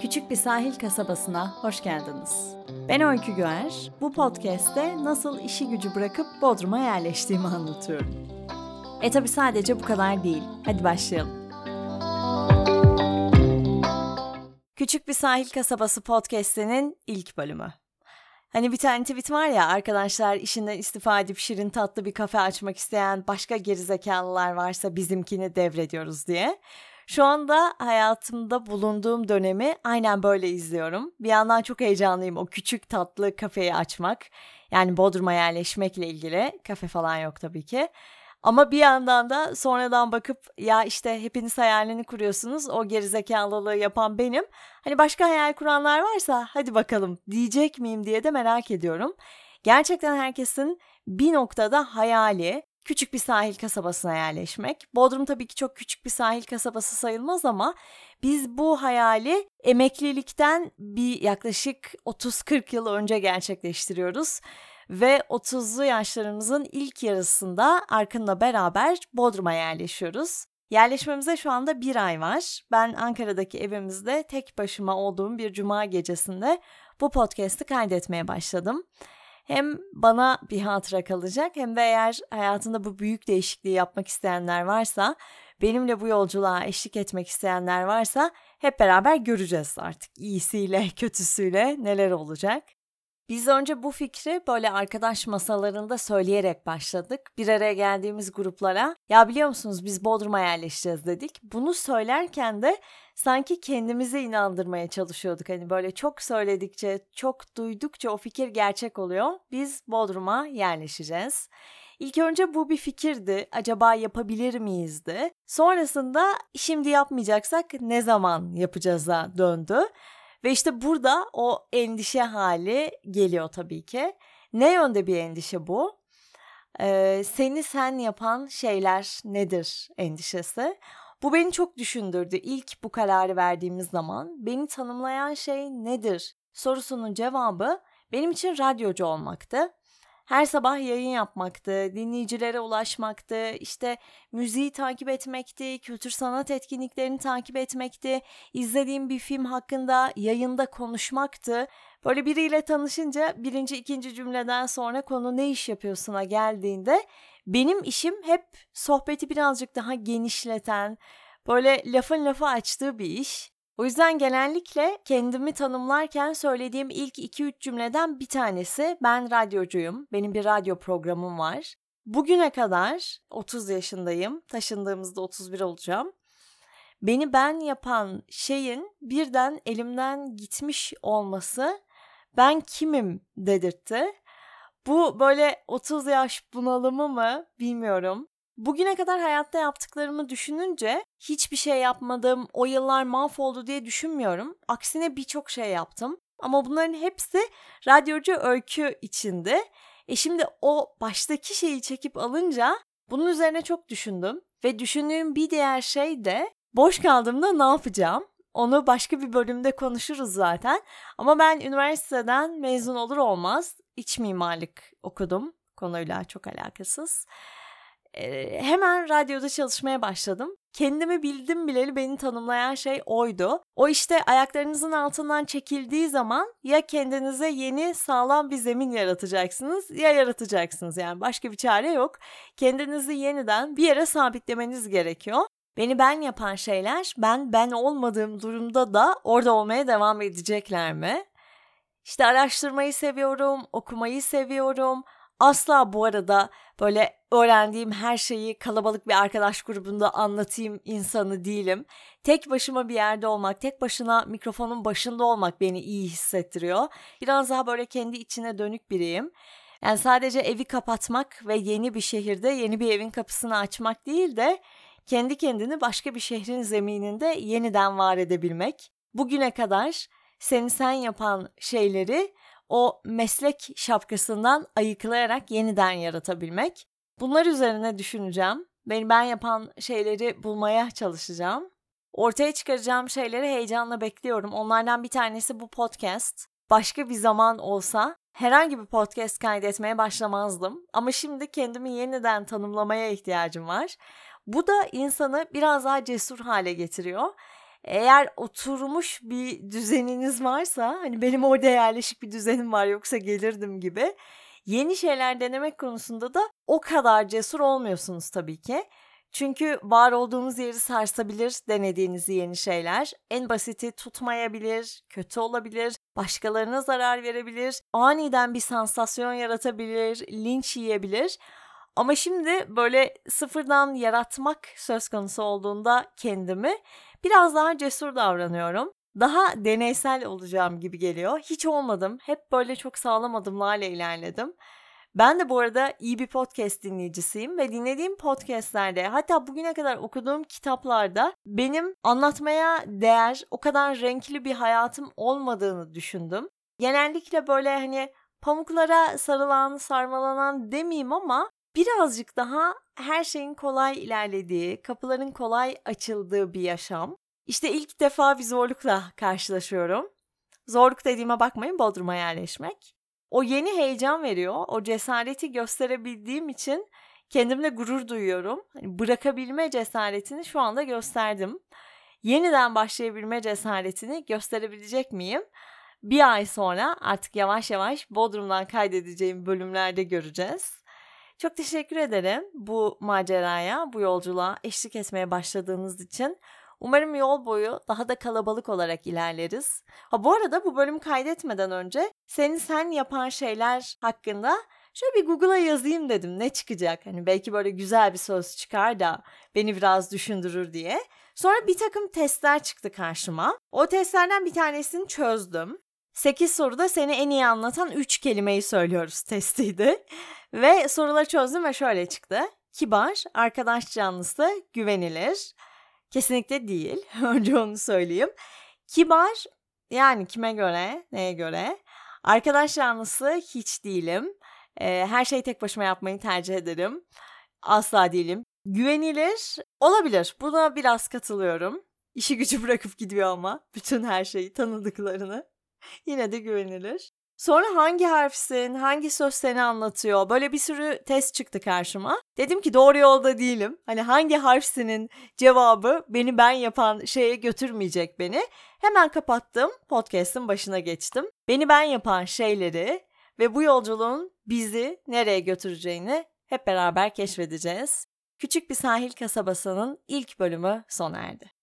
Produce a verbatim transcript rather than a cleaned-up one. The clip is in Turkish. Küçük Bir Sahil Kasabası'na hoş geldiniz. Ben Öykü Göğer, bu podcast'te nasıl işi gücü bırakıp Bodrum'a yerleştiğimi anlatıyorum. E tabi sadece bu kadar değil. Hadi başlayalım. Küçük Bir Sahil Kasabası podcast'inin ilk bölümü. Hani bir tane tweet var ya, arkadaşlar işinden istifa edip şirin tatlı bir kafe açmak isteyen başka gerizekalılar varsa bizimkini devrediyoruz diye. Şu anda hayatımda bulunduğum dönemi aynen böyle izliyorum. Bir yandan çok heyecanlıyım o küçük tatlı kafeyi açmak. Yani Bodrum'a yerleşmekle ilgili. Kafe falan yok tabii ki. Ama bir yandan da sonradan bakıp ya işte hepiniz hayalini kuruyorsunuz, o gerizekalılığı yapan benim. Hani başka hayal kuranlar varsa hadi bakalım diyecek miyim diye de merak ediyorum. Gerçekten herkesin bir noktada hayali küçük bir sahil kasabasına yerleşmek. Bodrum tabii ki çok küçük bir sahil kasabası sayılmaz ama biz bu hayali emeklilikten bir yaklaşık otuz kırk yıl önce gerçekleştiriyoruz. Ve otuzlu yaşlarımızın ilk yarısında Arkın'la beraber Bodrum'a yerleşiyoruz. Yerleşmemize şu anda bir ay var. Ben Ankara'daki evimizde tek başıma olduğum bir cuma gecesinde bu podcast'ı kaydetmeye başladım. Hem bana bir hatıra kalacak hem de eğer hayatında bu büyük değişikliği yapmak isteyenler varsa, benimle bu yolculuğa eşlik etmek isteyenler varsa hep beraber göreceğiz artık iyisiyle kötüsüyle neler olacak. Biz önce bu fikri böyle arkadaş masalarında söyleyerek başladık. Bir araya geldiğimiz gruplara ya biliyor musunuz biz Bodrum'a yerleşeceğiz dedik. Bunu söylerken de sanki kendimize inandırmaya çalışıyorduk. Hani böyle çok söyledikçe, çok duydukça o fikir gerçek oluyor. Biz Bodrum'a yerleşeceğiz. İlk önce bu bir fikirdi. Acaba yapabilir miyizdi? Sonrasında şimdi yapmayacaksak ne zaman yapacağız'a döndü. Ve işte burada o endişe hali geliyor tabii ki. Ne yönde bir endişe bu? Ee, seni sen yapan şeyler nedir endişesi? Bu beni çok düşündürdü ilk bu kararı verdiğimiz zaman. Beni tanımlayan şey nedir sorusunun cevabı benim için radyocu olmaktı. Her sabah yayın yapmaktı, dinleyicilere ulaşmaktı, işte müziği takip etmekti, kültür sanat etkinliklerini takip etmekti, izlediğim bir film hakkında yayında konuşmaktı. Böyle biriyle tanışınca birinci, ikinci cümleden sonra konu ne iş yapıyorsun'a geldiğinde benim işim hep sohbeti birazcık daha genişleten, böyle lafın lafı açtığı bir iş. O yüzden genellikle kendimi tanımlarken söylediğim ilk iki üç cümleden bir tanesi ben radyocuyum, benim bir radyo programım var. Bugüne kadar otuz yaşındayım, taşındığımızda otuz bir olacağım. Beni ben yapan şeyin birden elimden gitmiş olması ben kimim dedirtti. Bu böyle otuz yaş bunalımı mı bilmiyorum. Bugüne kadar hayatta yaptıklarımı düşününce hiçbir şey yapmadım, o yıllar mahvoldu diye düşünmüyorum. Aksine birçok şey yaptım. Ama bunların hepsi radyocu Öykü içindi. E şimdi o baştaki şeyi çekip alınca bunun üzerine çok düşündüm. Ve düşündüğüm bir diğer şey de boş kaldığımda ne yapacağım? Onu başka bir bölümde konuşuruz zaten. Ama ben üniversiteden mezun olur olmaz iç mimarlık okudum. Konuyla çok alakasız. Ee, hemen radyoda çalışmaya başladım. Kendimi bildim bileli beni tanımlayan şey oydu. O işte ayaklarınızın altından çekildiği zaman ya kendinize yeni sağlam bir zemin yaratacaksınız ya yaratacaksınız. Yani başka bir çare yok. Kendinizi yeniden bir yere sabitlemeniz gerekiyor. Beni ben yapan şeyler ben ben olmadığım durumda da orada olmaya devam edecekler mi? İşte araştırmayı seviyorum, okumayı seviyorum. Asla bu arada böyle öğrendiğim her şeyi kalabalık bir arkadaş grubunda anlatayım insanı değilim. Tek başıma bir yerde olmak, tek başına mikrofonun başında olmak beni iyi hissettiriyor. Biraz daha böyle kendi içine dönük biriyim. Yani sadece evi kapatmak ve yeni bir şehirde yeni bir evin kapısını açmak değil de kendi kendini başka bir şehrin zemininde yeniden var edebilmek. Bugüne kadar seni sen yapan şeyleri o meslek şapkasından ayıklayarak yeniden yaratabilmek. Bunlar üzerine düşüneceğim. Beni ben yapan şeyleri bulmaya çalışacağım. Ortaya çıkaracağım şeyleri heyecanla bekliyorum. Onlardan bir tanesi bu podcast. Başka bir zaman olsa herhangi bir podcast kaydetmeye başlamazdım. Ama şimdi kendimi yeniden tanımlamaya ihtiyacım var. Bu da insanı biraz daha cesur hale getiriyor. Eğer oturmuş bir düzeniniz varsa, hani benim orada yerleşik bir düzenim var yoksa gelirdim gibi, yeni şeyler denemek konusunda da o kadar cesur olmuyorsunuz tabii ki. Çünkü var olduğumuz yeri sarsabilir denediğiniz yeni şeyler. En basiti tutmayabilir, kötü olabilir, başkalarına zarar verebilir, aniden bir sansasyon yaratabilir, linç yiyebilir. Ama şimdi böyle sıfırdan yaratmak söz konusu olduğunda kendimi biraz daha cesur davranıyorum. Daha deneysel olacağım gibi geliyor. Hiç olmadım. Hep böyle çok sağlam adımlarla ilerledim. Ben de bu arada iyi bir podcast dinleyicisiyim ve dinlediğim podcastlerde, hatta bugüne kadar okuduğum kitaplarda benim anlatmaya değer o kadar renkli bir hayatım olmadığını düşündüm. Genellikle böyle hani pamuklara sarılan, sarmalanan demeyeyim ama birazcık daha her şeyin kolay ilerlediği, kapıların kolay açıldığı bir yaşam. İşte ilk defa bir zorlukla karşılaşıyorum. Zorluk dediğime bakmayın, Bodrum'a yerleşmek. O yeni heyecan veriyor, o cesareti gösterebildiğim için kendimle gurur duyuyorum. Bırakabilme cesaretini şu anda gösterdim. Yeniden başlayabilme cesaretini gösterebilecek miyim? Bir ay sonra artık yavaş yavaş Bodrum'dan kaydedeceğim bölümlerde göreceğiz. Çok teşekkür ederim bu maceraya, bu yolculuğa eşlik etmeye başladığınız için. Umarım yol boyu daha da kalabalık olarak ilerleriz. Ha, bu arada bu bölümü kaydetmeden önce seni sen yapan şeyler hakkında şöyle bir Google'a yazayım dedim. Ne çıkacak? Hani belki böyle güzel bir söz çıkar da beni biraz düşündürür diye. Sonra bir takım testler çıktı karşıma. O testlerden bir tanesini çözdüm. sekiz soruda seni en iyi anlatan üç kelimeyi söylüyoruz testiydi. Ve soruları çözdüm ve şöyle çıktı. Kibar, arkadaş canlısı, güvenilir. Kesinlikle değil. Önce onu söyleyeyim. Kibar, yani kime göre, neye göre? Arkadaş canlısı hiç değilim. Ee, her şeyi tek başıma yapmayı tercih ederim. Asla değilim. Güvenilir olabilir. Buna biraz katılıyorum. İşi gücü bırakıp gidiyor ama bütün her şeyi, tanıdıklarını. Yine de güvenilir. Sonra hangi harfsin, hangi söz seni anlatıyor? Böyle bir sürü test çıktı karşıma. Dedim ki doğru yolda değilim. Hani hangi harfsinin cevabı beni ben yapan şeye götürmeyecek beni. Hemen kapattım, podcast'ın başına geçtim. Beni ben yapan şeyleri ve bu yolculuğun bizi nereye götüreceğini hep beraber keşfedeceğiz. Küçük Bir Sahil Kasabası'nın ilk bölümü sona erdi.